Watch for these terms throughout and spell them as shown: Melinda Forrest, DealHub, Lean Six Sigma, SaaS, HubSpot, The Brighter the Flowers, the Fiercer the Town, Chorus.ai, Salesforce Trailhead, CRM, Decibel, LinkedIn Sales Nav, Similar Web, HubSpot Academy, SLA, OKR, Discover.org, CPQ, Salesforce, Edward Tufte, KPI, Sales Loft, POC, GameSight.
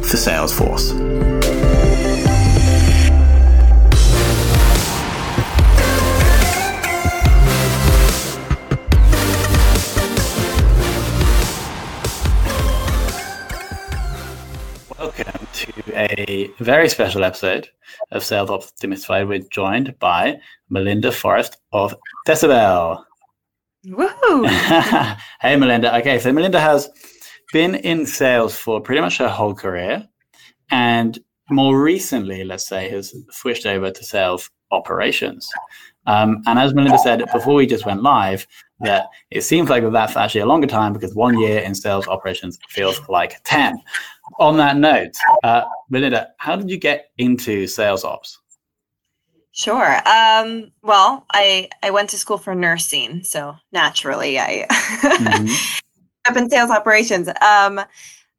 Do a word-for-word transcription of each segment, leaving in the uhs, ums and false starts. for Salesforce. Welcome to a very special episode of Sales Ops Demystified. We're joined by Melinda Forrest of Decibel. Woo! Hey, Melinda. Okay, so Melinda has been in sales for pretty much her whole career, and more recently, let's say, has switched over to sales operations. Um, and as Melinda said before we just went live, that it seems like that's actually a longer time because one year in sales operations feels like ten. On that note, uh, Melinda, how did you get into sales ops? Sure. Um, well, I, I went to school for nursing, so naturally I... mm-hmm. up in sales operations. Um,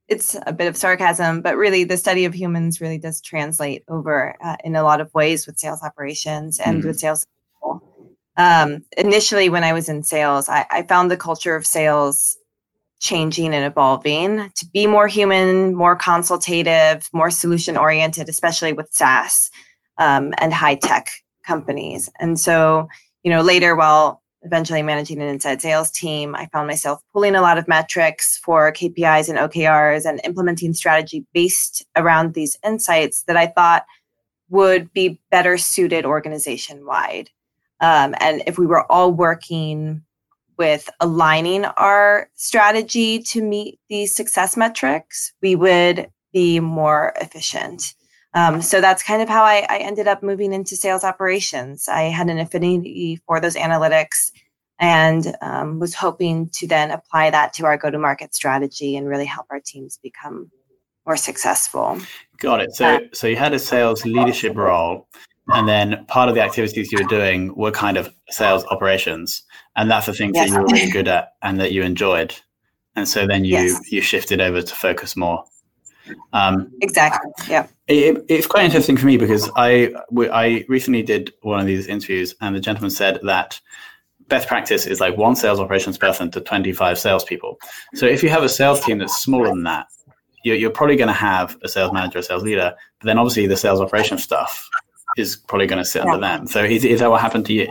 it's a bit of sarcasm, but really the study of humans really does translate over uh, in a lot of ways with sales operations and mm-hmm. with sales people. Um, initially, when I was in sales, I, I found the culture of sales changing and evolving to be more human, more consultative, more solution-oriented, especially with SaaS um, and high-tech companies. And so, you know, later, while eventually managing an inside sales team, I found myself pulling a lot of metrics for K P Is and O K Rs and implementing strategy based around these insights that I thought would be better suited organization-wide. Um, and if we were all working with aligning our strategy to meet these success metrics, we would be more efficient. Um, so that's kind of how I, I ended up moving into sales operations. I had an affinity for those analytics and um, was hoping to then apply that to our go-to-market strategy and really help our teams become more successful. Got it. So uh, so you had a sales leadership role, and then part of the activities you were doing were kind of sales operations. And that's the things yes. that you were really good at and that you enjoyed. And so then you, yes. you shifted over to focus more. Um, exactly. Yeah. It, it's quite interesting for me because I I recently did one of these interviews, and the gentleman said that best practice is like one sales operations person to twenty-five salespeople. So if you have a sales team that's smaller than that, you're, you're probably going to have a sales manager, a sales leader, but then obviously the sales operations stuff is probably going to sit yeah. under them. So is, is that what happened to you?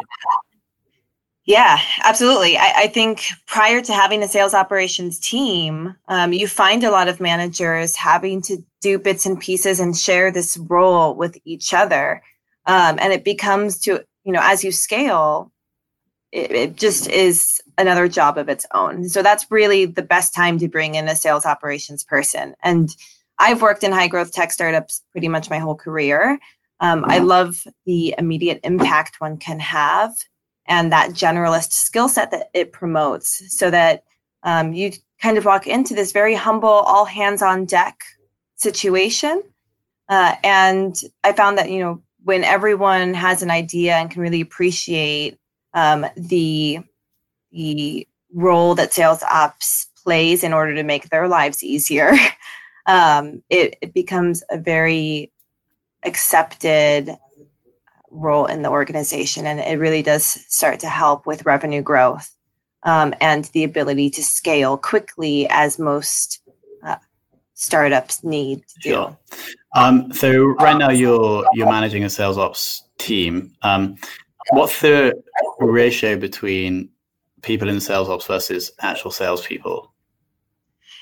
Yeah, absolutely. I, I think prior to having a sales operations team, um, you find a lot of managers having to do bits and pieces and share this role with each other. Um, and it becomes to, you know, as you scale, it, it just is another job of its own. So that's really the best time to bring in a sales operations person. And I've worked in high growth tech startups pretty much my whole career. Um, I love the immediate impact one can have, and that generalist skill set that it promotes, so that um, you kind of walk into this very humble, all hands on deck situation. Uh, and I found that, you know, when everyone has an idea and can really appreciate um, the, the role that sales ops plays in order to make their lives easier, um, it, it becomes a very accepted role in the organization, and it really does start to help with revenue growth um, and the ability to scale quickly, as most uh, startups need to sure. do. Um, so right now you're you're managing a sales ops team. Um, what's the ratio between people in sales ops versus actual salespeople?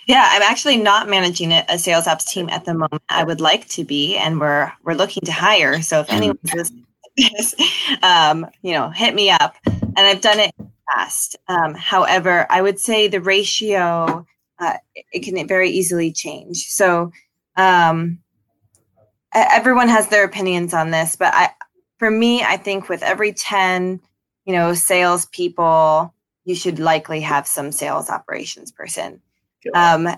Yeah, I'm actually not managing a sales ops team at the moment. I would like to be, and we're we're looking to hire. So if anyone does this, um, you know, hit me up. And I've done it in the past. Um, however, I would say the ratio uh, it can very easily change. So um, everyone has their opinions on this, but I, for me, I think with every ten, you know, salespeople, you should likely have some sales operations person. Um,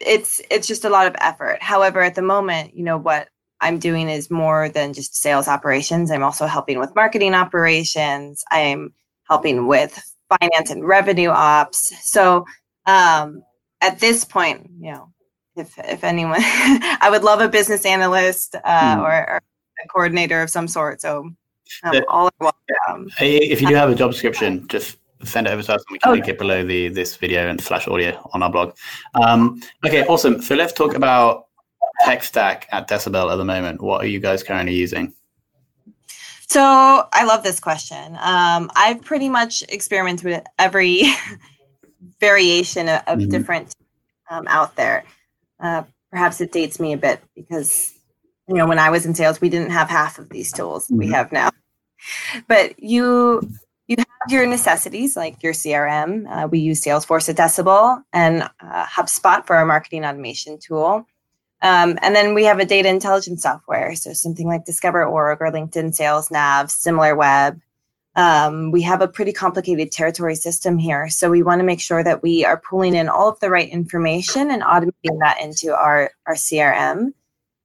it's, it's just a lot of effort. However, at the moment, you know, what I'm doing is more than just sales operations. I'm also helping with marketing operations. I'm helping with finance and revenue ops. So, um, at this point, you know, if, if anyone, I would love a business analyst, uh, hmm. or, or a coordinator of some sort. So, um, so all I want, um, if you do have a job description, just send it over to us and we can okay. link it below the this video and flash audio on our blog. Um, okay, awesome. So let's talk about tech stack at Decibel at the moment. What are you guys currently using? So I love this question. Um, I've pretty much experimented with every variation of, of mm-hmm. different um, out there. Uh, perhaps it dates me a bit because, you know, when I was in sales, we didn't have half of these tools mm-hmm. we have now. But you... your necessities, like your C R M. Uh, we use Salesforce at Decibel and uh, HubSpot for our marketing automation tool. Um, and then we have a data intelligence software. So something like Discover dot org or LinkedIn Sales Nav, Similar Web. Um, we have a pretty complicated territory system here. So we want to make sure that we are pulling in all of the right information and automating that into our, our C R M.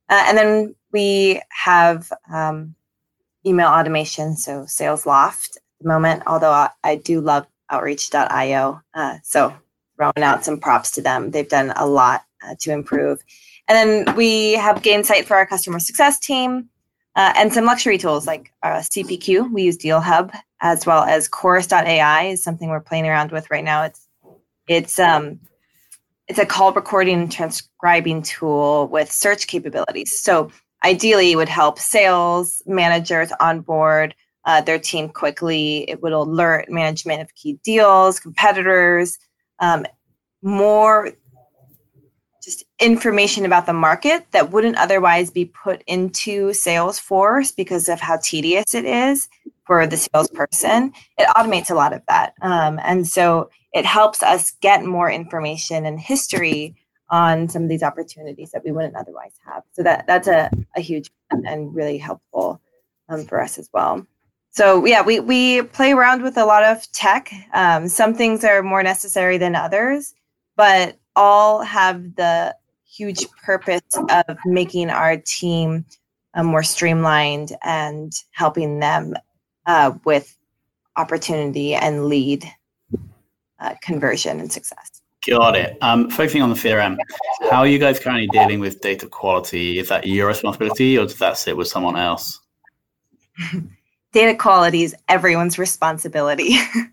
Uh, and then we have um, email automation, so Sales Loft. Moment, although I, I do love Outreach dot io. Uh, so throwing out some props to them. They've done a lot uh, to improve. And then we have GameSight for our customer success team uh, and some luxury tools like uh, C P Q. We use DealHub, as well as Chorus dot A I is something we're playing around with right now. It's it's um it's a call recording and transcribing tool with search capabilities. So ideally, it would help sales managers onboard Uh, their team quickly. It would alert management of key deals, competitors, um, more just information about the market that wouldn't otherwise be put into Salesforce because of how tedious it is for the salesperson. It automates a lot of that. Um, and so it helps us get more information and history on some of these opportunities that we wouldn't otherwise have. So that that's a, a huge and really helpful um, for us as well. So yeah, we, we play around with a lot of tech. Um, some things are more necessary than others, but all have the huge purpose of making our team uh, more streamlined and helping them uh, with opportunity and lead uh, conversion and success. Got it. Um, focusing on the C R M, how are you guys currently dealing with data quality? Is that your responsibility or does that sit with someone else? Data quality is everyone's responsibility. Yes.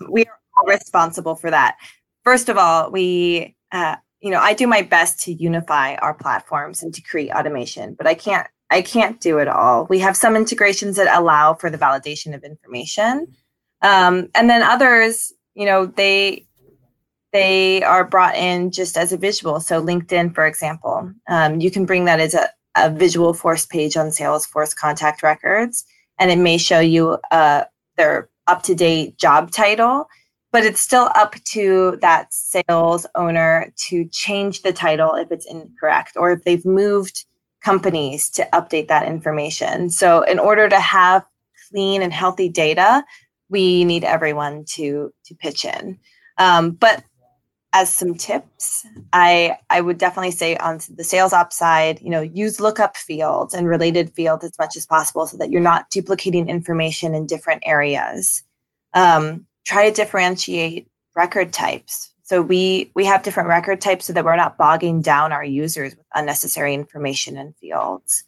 um, we are all responsible for that. First of all, we, uh, you know, I do my best to unify our platforms and to create automation, but I can't, I can't do it all. We have some integrations that allow for the validation of information, um, and then others, you know, they, they are brought in just as a visual. So LinkedIn, for example, um, you can bring that as a, a visual force page on Salesforce contact records. And it may show you uh, their up-to-date job title, but it's still up to that sales owner to change the title if it's incorrect or if they've moved companies to update that information. So in order to have clean and healthy data, we need everyone to, to pitch in. Um, but as some tips, I I would definitely say on the sales ops side, you know, use lookup fields and related fields as much as possible so that you're not duplicating information in different areas. Um, try to differentiate record types. So we we have different record types so that we're not bogging down our users with unnecessary information and fields.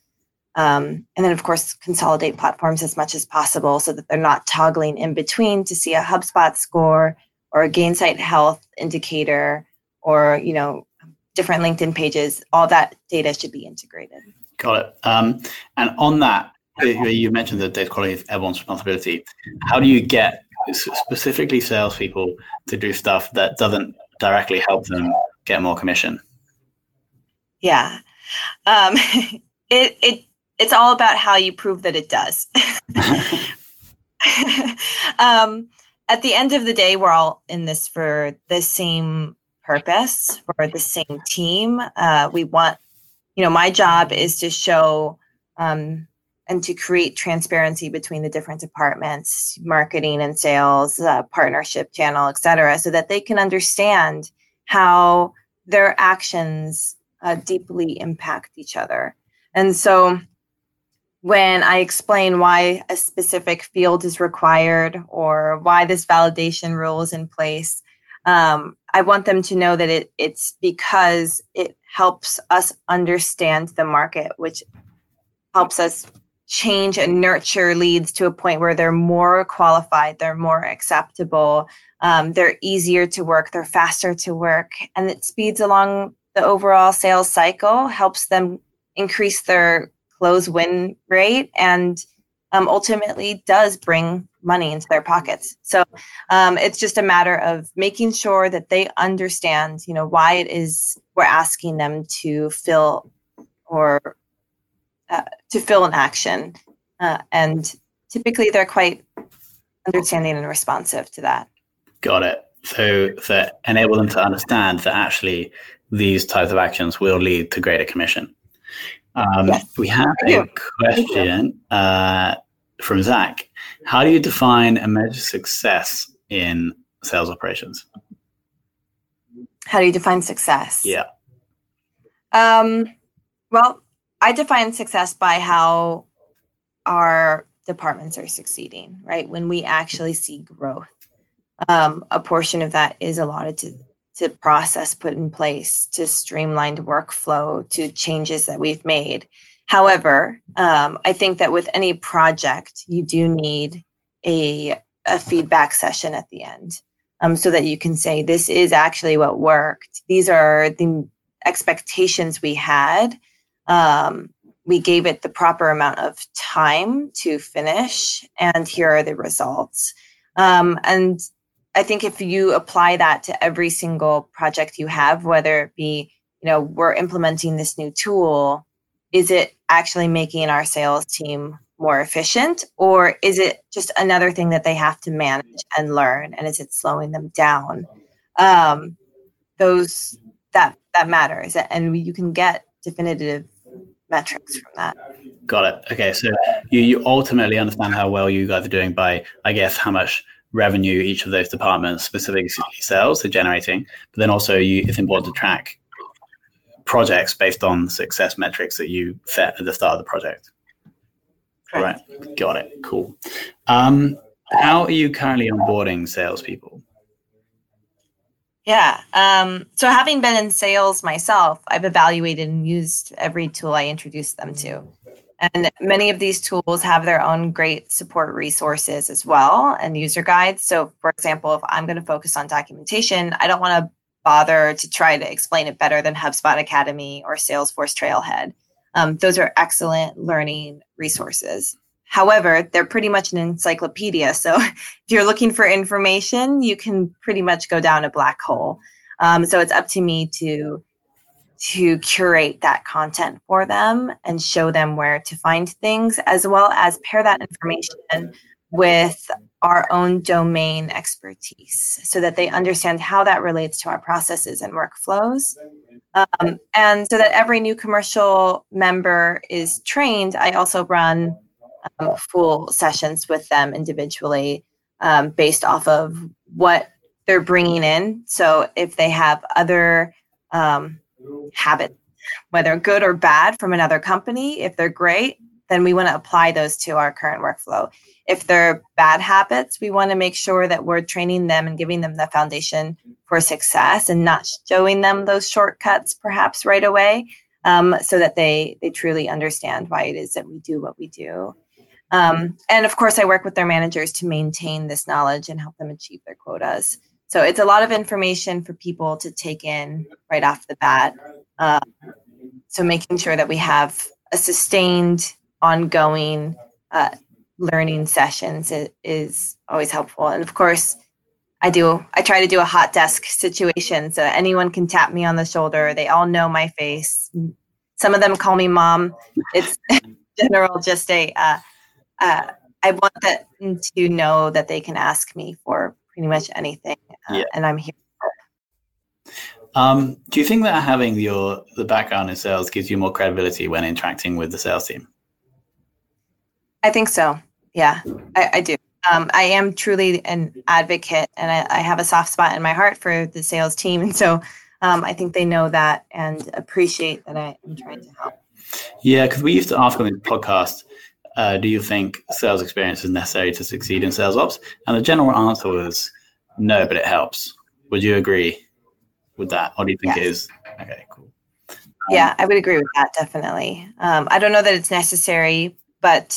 Um, and then, of course, consolidate platforms as much as possible so that they're not toggling in between to see a HubSpot score or a GainSight health indicator, or, you know, different LinkedIn pages. All that data should be integrated. Got it. Um, and on that, You mentioned the data quality is everyone's responsibility. How do you get specifically salespeople to do stuff that doesn't directly help them get more commission? Yeah, um, it it it's all about how you prove that it does. um, at the end of the day, we're all in this for the same purpose, for the same team. Uh, we want, you know, my job is to show um, and to create transparency between the different departments, marketing and sales, uh, partnership channel, et cetera, so that they can understand how their actions uh, deeply impact each other. And so when I explain why a specific field is required or why this validation rule is in place, um, I want them to know that it, it's because it helps us understand the market, which helps us change and nurture leads to a point where they're more qualified, they're more acceptable, um, they're easier to work, they're faster to work, and it speeds along the overall sales cycle, helps them increase their close win rate, and um, ultimately does bring money into their pockets. So um, it's just a matter of making sure that they understand, you know, why it is we're asking them to fill or Uh, to fill an action. Uh, and typically they're quite understanding and responsive to that. Got it. So to enable them to understand that actually these types of actions will lead to greater commission. Um, yes. We have a question uh, from Zach. How do you define and measure success in sales operations? How do you define success? Yeah. Um, well, I define success by how our departments are succeeding, right? When we actually see growth, um, a portion of that is allotted to, to process put in place, to streamlined workflow, to changes that we've made. However, um, I think that with any project, you do need a, a feedback session at the end, um, so that you can say, this is actually what worked. These are the expectations we had. Um, we gave it the proper amount of time to finish, and here are the results. Um, and I think if you apply that to every single project you have, whether it be, you know, we're implementing this new tool, is it actually making our sales team more efficient, or is it just another thing that they have to manage and learn? And is it slowing them down? Um, those that that matters, and you can get definitive metrics from that. Got it. Okay, so you, you ultimately understand how well you guys are doing by, I guess, how much revenue each of those departments, specifically sales, are generating. But then also, you, it's important to track projects based on success metrics that you set at the start of the project. Correct. Right. Got it. Cool. Um, how are you currently onboarding salespeople? Yeah. Um, so having been in sales myself, I've evaluated and used every tool I introduced them to. And many of these tools have their own great support resources as well and user guides. So for example, if I'm going to focus on documentation, I don't want to bother to try to explain it better than HubSpot Academy or Salesforce Trailhead. Um, those are excellent learning resources. However, they're pretty much an encyclopedia. So if you're looking for information, you can pretty much go down a black hole. Um, so it's up to me to, to curate that content for them and show them where to find things, as well as pair that information with our own domain expertise so that they understand how that relates to our processes and workflows. Um, and so that every new commercial member is trained, I also run Um, full sessions with them individually um, based off of what they're bringing in. So if they have other um, habits, whether good or bad, from another company, if they're great, then we want to apply those to our current workflow. If they're bad habits, we want to make sure that we're training them and giving them the foundation for success and not showing them those shortcuts perhaps right away, um, so that they, they truly understand why it is that we do what we do. Um, and of course, I work with their managers to maintain this knowledge and help them achieve their quotas. So it's a lot of information for people to take in right off the bat. Uh, so making sure that we have a sustained ongoing uh, learning sessions is, is always helpful. And of course, I do. I try to do a hot desk situation, so anyone can tap me on the shoulder. They all know my face. Some of them call me mom. It's in general just a. Uh, uh, I want them to know that they can ask me for pretty much anything, uh, yeah. and I'm here. Um, do you think that having your the background in sales gives you more credibility when interacting with the sales team? I think so. Yeah, I, I do. Um, I am truly an advocate, and I, I have a soft spot in my heart for the sales team. And so um, I think they know that and appreciate that I am trying to help. Yeah, because we used to ask on this podcast, uh, do you think sales experience is necessary to succeed in sales ops? And the general answer was no, but it helps. Would you agree with that? Or do you think yes. it is? Okay, cool. Um, yeah, I would agree with that, definitely. Um, I don't know that it's necessary, but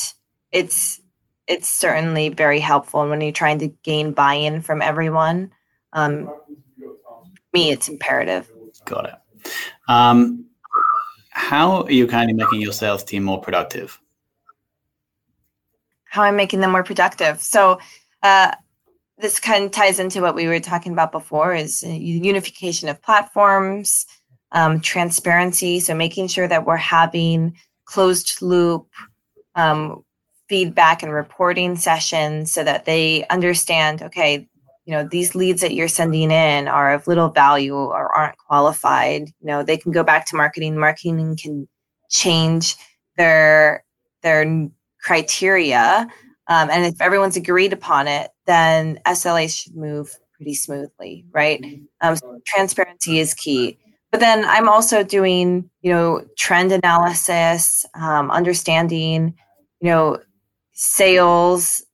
it's... it's certainly very helpful. And when you're trying to gain buy-in from everyone, um, for me, it's imperative. Got it. Um, how are you kind of making your sales team more productive? How I'm making them more productive. So uh, this kind of ties into what we were talking about before is unification of platforms, um, transparency. So making sure that we're having closed loop, um, feedback and reporting sessions so that they understand, okay, you know, these leads that you're sending in are of little value or aren't qualified. You know, they can go back to marketing. Marketing can change their their criteria. Um, and if everyone's agreed upon it, then S L A should move pretty smoothly, right? Um, so transparency is key. But then I'm also doing, you know, trend analysis, um, understanding, you know, sales,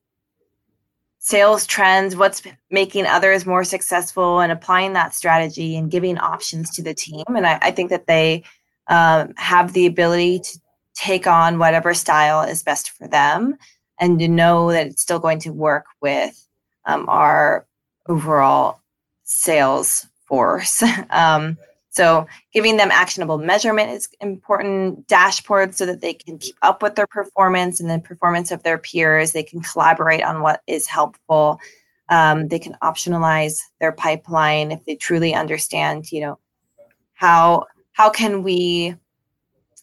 sales trends, what's making others more successful and applying that strategy and giving options to the team. And I, I think that they um, have the ability to take on whatever style is best for them and to know that it's still going to work with um, our overall sales force. um, So giving them actionable measurement is important, dashboards so that they can keep up with their performance and the performance of their peers. They can collaborate on what is helpful. Um, they can optionalize their pipeline if they truly understand, you know, how how can we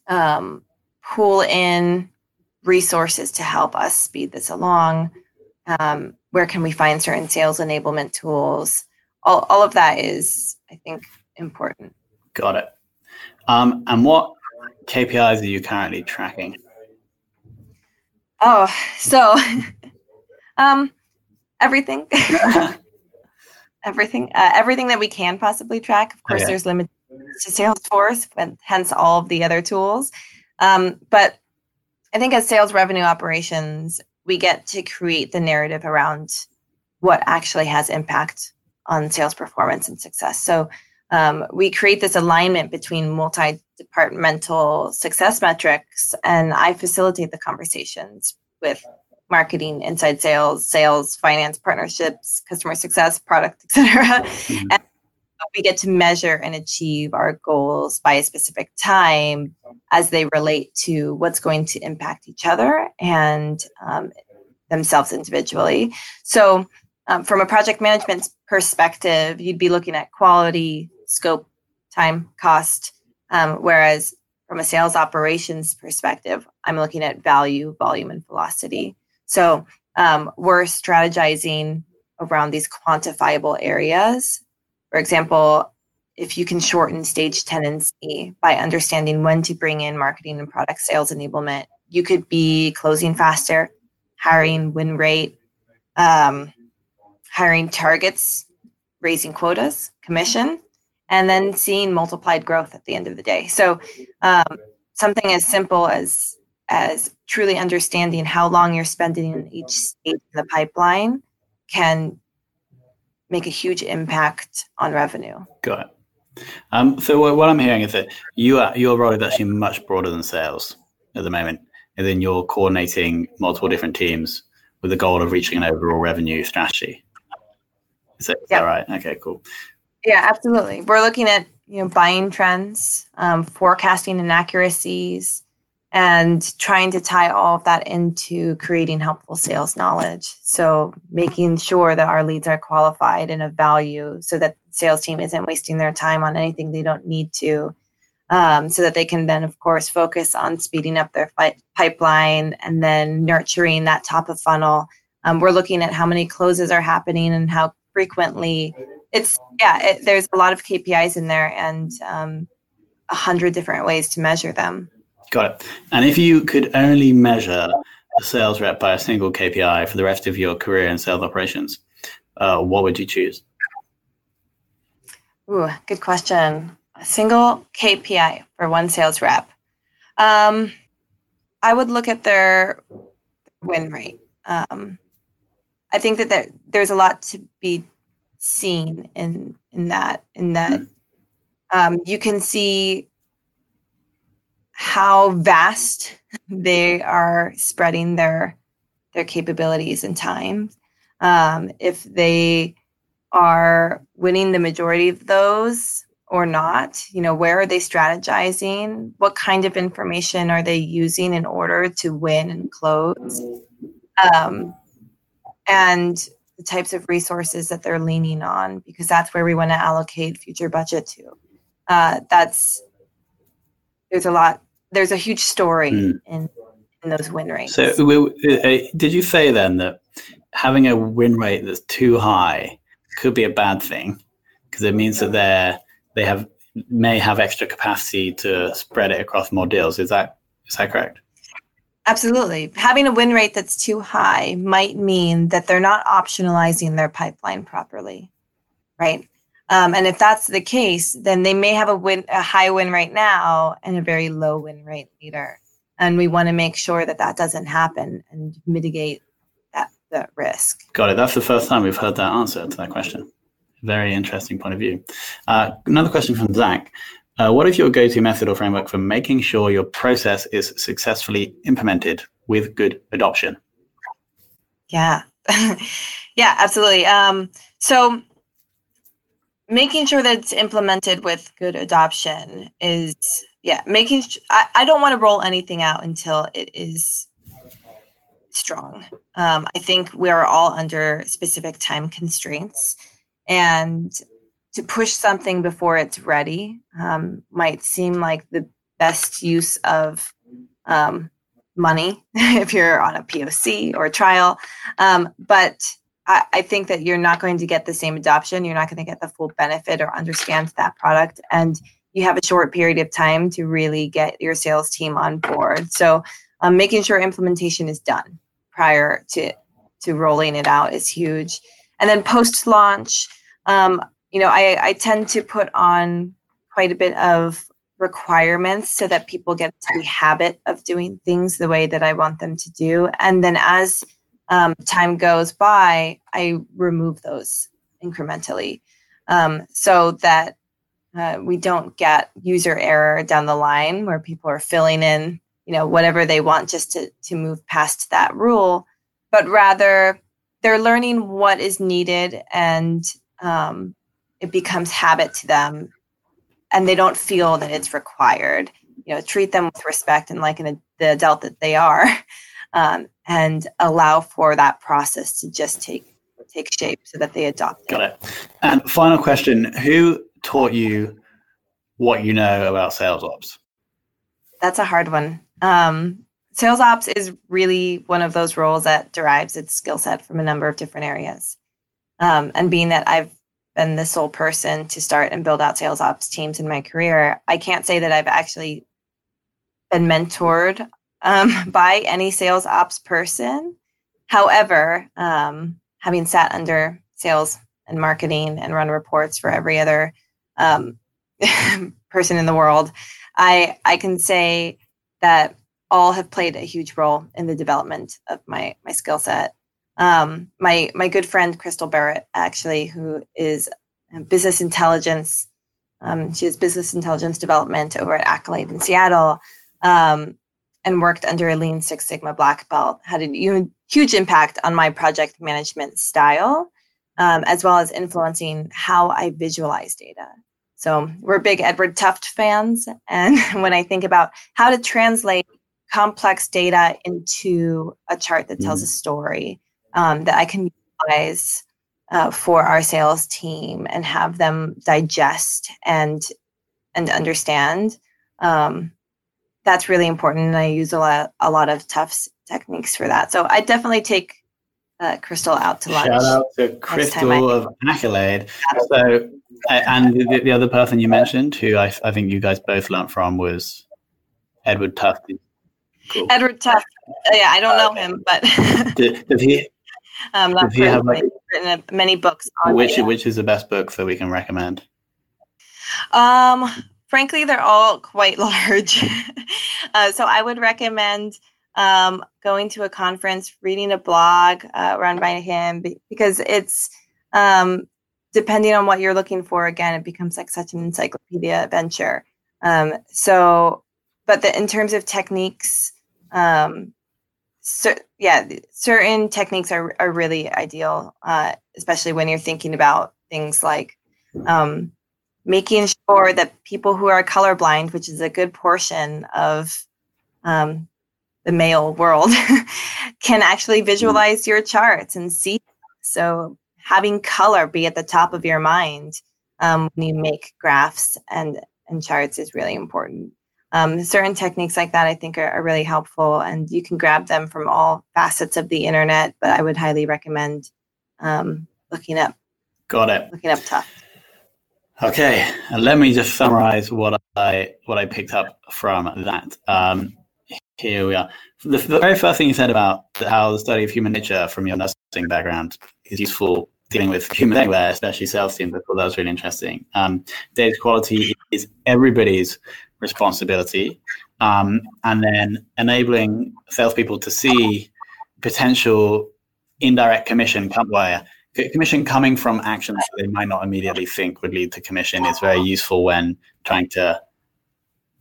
um, pull in resources to help us speed this along? Um, where can we find certain sales enablement tools? All, all of that is, I think, important. Got it. Um, and what K P Is are you currently tracking? Oh, so um, everything, everything, uh, everything that we can possibly track. Of course, oh, yeah. there's limitations to Salesforce, and hence all of the other tools. Um, but I think as sales revenue operations, we get to create the narrative around what actually has impact on sales performance and success. So Um, we create this alignment between multi-departmental success metrics, and I facilitate the conversations with marketing, inside sales, sales, finance, partnerships, customer success, product, et cetera. Mm-hmm. And we get to measure and achieve our goals by a specific time as they relate to what's going to impact each other and um, themselves individually. So um, from a project management perspective, you'd be looking at quality, scope, time, cost. Um, whereas from a sales operations perspective, I'm looking at value, volume, and velocity. So um, we're strategizing around these quantifiable areas. For example, if you can shorten stage tenancy by understanding when to bring in marketing and product sales enablement, you could be closing faster, hiring win rate, um, hiring targets, raising quotas, commission, and then seeing multiplied growth at the end of the day. So um, something as simple as as truly understanding how long you're spending in each stage of the pipeline can make a huge impact on revenue. Got it. Um, so what I'm hearing is that you are, your role is actually much broader than sales at the moment, and then you're coordinating multiple different teams with the goal of reaching an overall revenue strategy. Is that, is yep. that right? Okay, cool. Yeah, absolutely. We're looking at, you know, buying trends, um, forecasting inaccuracies, and trying to tie all of that into creating helpful sales knowledge. So making sure that our leads are qualified and of value so that the sales team isn't wasting their time on anything they don't need to, um, so that they can then, of course, focus on speeding up their fi- pipeline and then nurturing that top of funnel. Um, we're looking at how many closes are happening and how frequently. It's, yeah, it, there's a lot of K P Is in there and um, a hundred different ways to measure them. Got it. And if you could only measure a sales rep by a single K P I for the rest of your career in sales operations, uh, what would you choose? Ooh, good question. A single K P I for one sales rep. Um, I would look at their win rate. Um, I think that there, there's a lot to be seen in in that. In that, um, you can see how vast they are spreading their their capabilities and time. Um, if they are winning the majority of those or not, you know, where are they strategizing? What kind of information are they using in order to win and close? Um, and the types of resources that they're leaning on, because that's where we want to allocate future budget to. Uh, that's there's a lot. There's a huge story mm. in, in those win rates. So did you say then that having a win rate that's too high could be a bad thing because it means that they they have may have extra capacity to spread it across more deals? Is that is that correct? Absolutely. Having a win rate that's too high might mean that they're not optionalizing their pipeline properly, right? Um, and if that's the case, then they may have a win, a high win rate now and a very low win rate later. And we want to make sure that that doesn't happen and mitigate that, that risk. Got it. That's the first time we've heard that answer to that question. Very interesting point of view. Uh, another question from Zach. Uh, what is your go-to method or framework for making sure your process is successfully implemented with good adoption? Yeah, yeah, absolutely. Um, so making sure that it's implemented with good adoption is, yeah, making sh- I, I don't want to roll anything out until it is strong. Um, I think we are all under specific time constraints, and to push something before it's ready um, might seem like the best use of um, money if you're on a P O C or a trial. Um, but I, I think that you're not going to get the same adoption. You're not going to get the full benefit or understand that product. And you have a short period of time to really get your sales team on board. So um, making sure implementation is done prior to, to rolling it out is huge. And then post-launch, um, You know, I, I tend to put on quite a bit of requirements so that people get to the habit of doing things the way that I want them to do. And then as um, time goes by, I remove those incrementally um, so that uh, we don't get user error down the line where people are filling in, you know, whatever they want just to, to move past that rule, but rather they're learning what is needed and um, it becomes habit to them and they don't feel that it's required. You know, treat them with respect and like an, the adult that they are um, and allow for that process to just take take shape so that they adopt it. Got it. And final question, who taught you what you know about sales ops? That's a hard one. Um, sales ops is really one of those roles that derives its skill set from a number of different areas. Um, and being that I've and the sole person to start and build out sales ops teams in my career, I can't say that I've actually been mentored um, by any sales ops person. However, um, having sat under sales and marketing and run reports for every other um, person in the world, I I can say that all have played a huge role in the development of my my skill set. Um, my my good friend, Crystal Barrett, actually, who is business intelligence. Um, she does business intelligence development over at Accolade in Seattle um, and worked under a Lean Six Sigma black belt, had a u- huge impact on my project management style, um, as well as influencing how I visualize data. So we're big Edward Tufte fans. And when I think about how to translate complex data into a chart that tells mm-hmm. a story um, that I can utilize uh, for our sales team and have them digest and and understand. Um, that's really important, and I use a lot a lot of Tufte's techniques for that. So I definitely take uh, Crystal out to lunch. Shout out to Crystal of Accolade. So, and the, the other person you mentioned, who I, I think you guys both learned from, was Edward Tufte. Cool. Edward Tufte. Yeah, I don't know uh, him, but does, does he? Um, does he have like, written many books on which data. Which is the best book that we can recommend? Um, frankly, they're all quite large, uh, so I would recommend um, going to a conference, reading a blog uh, run by him, because it's um, depending on what you're looking for. Again, it becomes like such an encyclopedia adventure. Um, so, but the, in terms of techniques. Um, so yeah, certain techniques are, are really ideal, uh, especially when you're thinking about things like um, making sure that people who are colorblind, which is a good portion of um, the male world, can actually visualize your charts and see them. So having color be at the top of your mind um, when you make graphs and, and charts is really important. Um, certain techniques like that, I think, are, are really helpful, and you can grab them from all facets of the internet. But I would highly recommend um, looking up. Got it. Looking up Tufte. Okay, and let me just summarize what I what I picked up from that. Um, here we are. The, the very first thing you said about how the study of human nature from your nursing background is useful dealing with human anywhere, especially sales teams. I thought that was really interesting. Um, data quality is everybody's responsibility, um, and then enabling salespeople to see potential indirect commission, well, commission coming from actions that they might not immediately think would lead to commission is very useful when trying to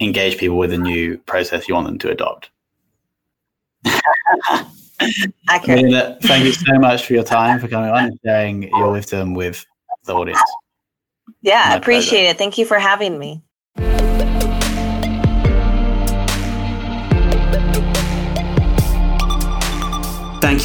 engage people with a new process you want them to adopt. Melinda, thank you so much for your time, for coming on and sharing your wisdom with the audience. Yeah, I appreciate pleasure. It. Thank you for having me. Thank